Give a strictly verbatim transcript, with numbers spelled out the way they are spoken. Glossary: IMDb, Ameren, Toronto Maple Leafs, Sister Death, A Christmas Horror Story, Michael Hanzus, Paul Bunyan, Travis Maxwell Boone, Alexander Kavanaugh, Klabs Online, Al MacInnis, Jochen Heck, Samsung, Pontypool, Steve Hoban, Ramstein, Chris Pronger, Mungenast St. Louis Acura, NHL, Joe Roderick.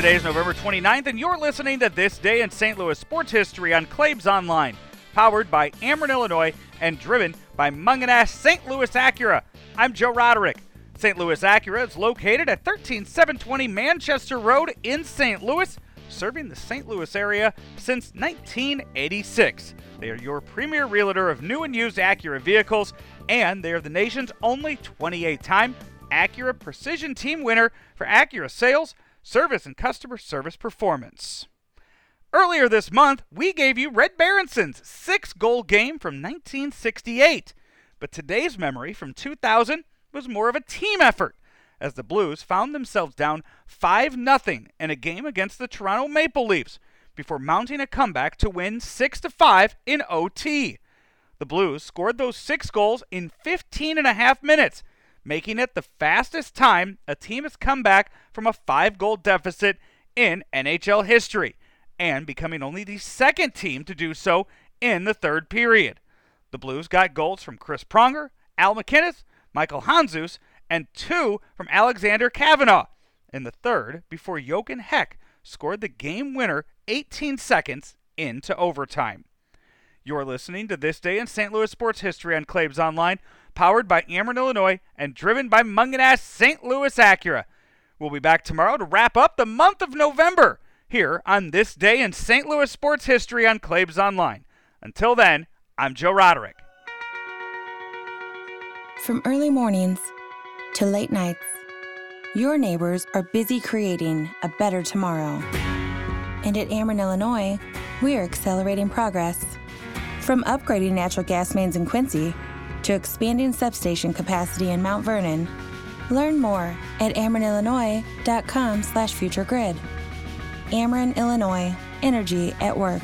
Today is November twenty-ninth, and you're listening to This Day in Saint Louis Sports History on Klabs Online, powered by Ameren, Illinois, and driven by Mungenast Saint Louis Acura. I'm Joe Roderick. Saint Louis Acura is located at thirteen seven twenty Manchester Road in Saint Louis, serving the Saint Louis area since nineteen eighty-six. They are your premier realtor of new and used Acura vehicles, and they are the nation's only twenty-eight-time Acura Precision Team winner for Acura sales, service, and customer service performance. Earlier this month, we gave you Red Berenson's six-goal game from nineteen sixty-eight, but today's memory from two thousand was more of a team effort, as the Blues found themselves down five nothing in a game against the Toronto Maple Leafs before mounting a comeback to win six to five in O T. The Blues scored those six goals in fifteen and a half minutes, making it the fastest time a team has come back from a five-goal deficit in N H L history, and becoming only the second team to do so in the third period. The Blues got goals from Chris Pronger, Al MacInnis, Michael Hanzus, and two from Alexander Kavanaugh in the third before Jochen Heck scored the game winner eighteen seconds into overtime. You're listening to This Day in Saint Louis Sports History on Klabs Online, powered by Ameren, Illinois, and driven by Mungenast Saint Louis Acura. We'll be back tomorrow to wrap up the month of November here on This Day in Saint Louis Sports History on Klabs Online. Until then, I'm Joe Roderick. From early mornings to late nights, your neighbors are busy creating a better tomorrow. And at Ameren, Illinois, we are accelerating progress. From upgrading natural gas mains in Quincy to expanding substation capacity in Mount Vernon. Learn more at ameren illinois dot com slash future grid. Ameren, Illinois. Energy at work.